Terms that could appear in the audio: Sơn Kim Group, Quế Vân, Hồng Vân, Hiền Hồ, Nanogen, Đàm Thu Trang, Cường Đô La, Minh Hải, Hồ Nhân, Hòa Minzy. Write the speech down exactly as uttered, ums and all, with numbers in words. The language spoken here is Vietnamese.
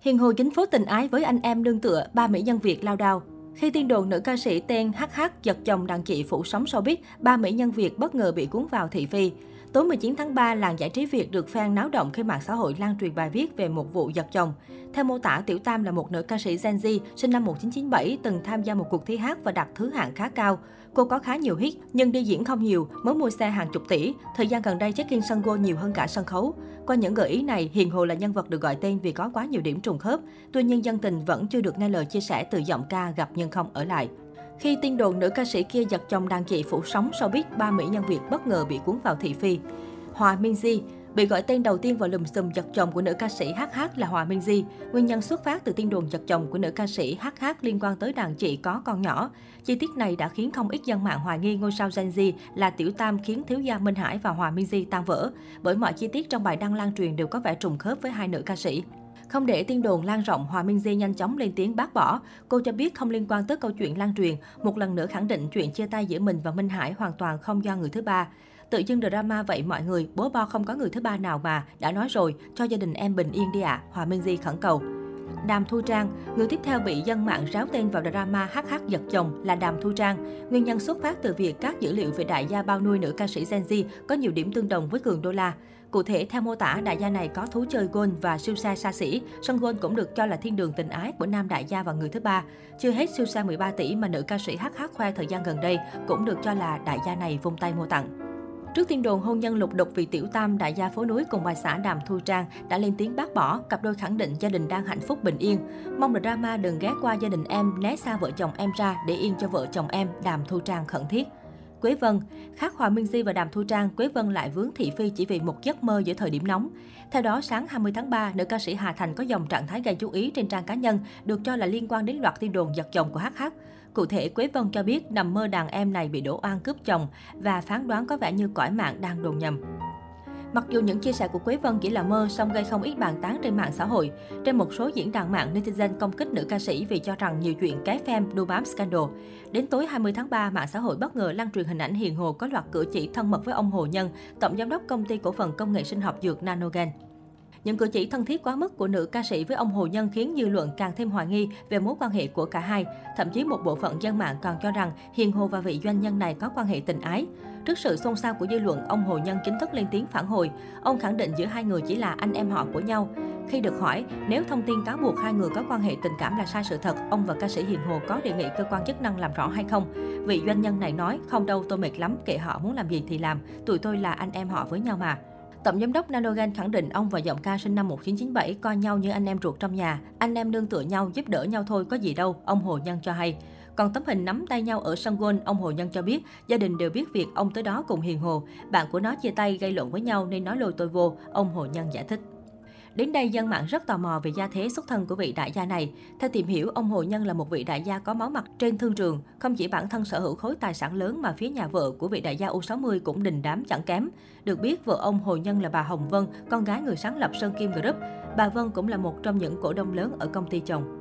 Hiền Hồ chính phố tình ái với anh em nương tựa, ba mỹ nhân Việt lao đao. Khi tin đồn nữ ca sĩ tên hát hát giật chồng đàn chị phủ sóng showbiz, ba mỹ nhân Việt bất ngờ bị cuốn vào thị phi. Tối mười chín tháng ba, làng giải trí Việt được fan náo động khi mạng xã hội lan truyền bài viết về một vụ giật chồng. Theo mô tả, Tiểu Tam là một nữ ca sĩ Gen Z sinh năm một nghìn chín trăm chín mươi bảy, từng tham gia một cuộc thi hát và đạt thứ hạng khá cao. Cô có khá nhiều hit, nhưng đi diễn không nhiều, mới mua xe hàng chục tỷ. Thời gian gần đây, check-in sân gôn nhiều hơn cả sân khấu. Qua những gợi ý này, Hiền Hồ là nhân vật được gọi tên vì có quá nhiều điểm trùng khớp. Tuy nhiên, dân tình vẫn chưa được nghe lời chia sẻ từ giọng ca gặp nhưng không ở lại. Khi tin đồn nữ ca sĩ kia giật chồng đàn chị phủ sóng showbiz, ba mỹ nhân Việt bất ngờ bị cuốn vào thị phi. Hòa Minzy bị gọi tên đầu tiên vào lùm xùm giật chồng của nữ ca sĩ hát hát là Hòa Minzy. Nguyên nhân xuất phát từ tin đồn giật chồng của nữ ca sĩ hát hát liên quan tới đàn chị có con nhỏ. Chi tiết này đã khiến không ít dân mạng hoài nghi ngôi sao Gen Z là Tiểu Tam khiến thiếu gia Minh Hải và Hòa Minzy tan vỡ, bởi mọi chi tiết trong bài đăng lan truyền đều có vẻ trùng khớp với hai nữ ca sĩ. Không để tin đồn lan rộng, Hòa Minzy nhanh chóng lên tiếng bác bỏ. Cô cho biết không liên quan tới câu chuyện lan truyền, một lần nữa khẳng định chuyện chia tay giữa mình và Minh Hải hoàn toàn không do người thứ ba. Tự dưng drama vậy mọi người, bố bo không có người thứ ba nào mà, đã nói rồi, cho gia đình em bình yên đi ạ, à, Hòa Minzy khẩn cầu. Đàm Thu Trang, người tiếp theo bị dân mạng ráo tên vào drama hát hát giật chồng là Đàm Thu Trang. Nguyên nhân xuất phát từ việc các dữ liệu về đại gia bao nuôi nữ ca sĩ Gen Z có nhiều điểm tương đồng với Cường Đô La. Cụ thể, theo mô tả, đại gia này có thú chơi golf và siêu xe xa xỉ. Sân golf cũng được cho là thiên đường tình ái của nam đại gia và người thứ ba. Chưa hết, siêu xe mười ba tỷ mà nữ ca sĩ hát hát khoe thời gian gần đây cũng được cho là đại gia này vung tay mua tặng. Trước tin đồn hôn nhân lục đục vì Tiểu Tam, đại gia phố núi cùng bà xã Đàm Thu Trang đã lên tiếng bác bỏ, cặp đôi khẳng định gia đình đang hạnh phúc bình yên. Mong drama đừng ghé qua gia đình em, né xa vợ chồng em ra để yên cho vợ chồng em, Đàm Thu Trang khẩn thiết. Quế Vân, khác Hòa Minzy và Đàm Thu Trang, Quế Vân lại vướng thị phi chỉ vì một giấc mơ giữa thời điểm nóng. Theo đó, sáng hai mươi tháng ba, nữ ca sĩ Hà Thành có dòng trạng thái gây chú ý trên trang cá nhân được cho là liên quan đến loạt tin đồn giật chồng của hát hát. Cụ thể, Quế Vân cho biết nằm mơ đàn em này bị đổ oan cướp chồng và phán đoán có vẻ như cõi mạng đang đồn nhầm. Mặc dù những chia sẻ của Quế Vân chỉ là mơ, song gây không ít bàn tán trên mạng xã hội. Trên một số diễn đàn mạng, netizen công kích nữ ca sĩ vì cho rằng nhiều chuyện cái phim đu bám scandal. Đến tối hai mươi tháng ba, mạng xã hội bất ngờ lan truyền hình ảnh Hiền Hồ có loạt cử chỉ thân mật với ông Hồ Nhân, tổng giám đốc công ty cổ phần công nghệ sinh học dược Nanogen. Những cử chỉ thân thiết quá mức của nữ ca sĩ với ông Hồ Nhân khiến dư luận càng thêm hoài nghi về mối quan hệ của cả hai. Thậm chí một bộ phận dân mạng còn cho rằng Hiền Hồ và vị doanh nhân này có quan hệ tình ái. Trước sự xôn xao của dư luận, ông Hồ Nhân chính thức lên tiếng phản hồi. Ông khẳng định giữa hai người chỉ là anh em họ của nhau. Khi được hỏi, nếu thông tin cáo buộc hai người có quan hệ tình cảm là sai sự thật, ông và ca sĩ Hiền Hồ có đề nghị cơ quan chức năng làm rõ hay không? Vị doanh nhân này nói, không đâu, tôi mệt lắm, kệ họ muốn làm gì thì làm, tụi tôi là anh em họ với nhau mà. Tổng giám đốc Nanogen khẳng định ông và giọng ca sinh năm một nghìn chín trăm chín mươi bảy coi nhau như anh em ruột trong nhà. Anh em nương tựa nhau, giúp đỡ nhau thôi, có gì đâu, ông Hồ Nhân cho hay. Còn tấm hình nắm tay nhau ở sân golf, ông Hồ Nhân cho biết gia đình đều biết việc ông tới đó cùng Hiền Hồ. Bạn của nó chia tay gây lộn với nhau nên nói lôi tôi vô, ông Hồ Nhân giải thích. Đến đây, dân mạng rất tò mò về gia thế xuất thân của vị đại gia này. Theo tìm hiểu, ông Hồ Nhân là một vị đại gia có máu mặt trên thương trường. Không chỉ bản thân sở hữu khối tài sản lớn mà phía nhà vợ của vị đại gia U sáu mươi cũng đình đám chẳng kém. Được biết, vợ ông Hồ Nhân là bà Hồng Vân, con gái người sáng lập Sơn Kim Group. Bà Vân cũng là một trong những cổ đông lớn ở công ty chồng.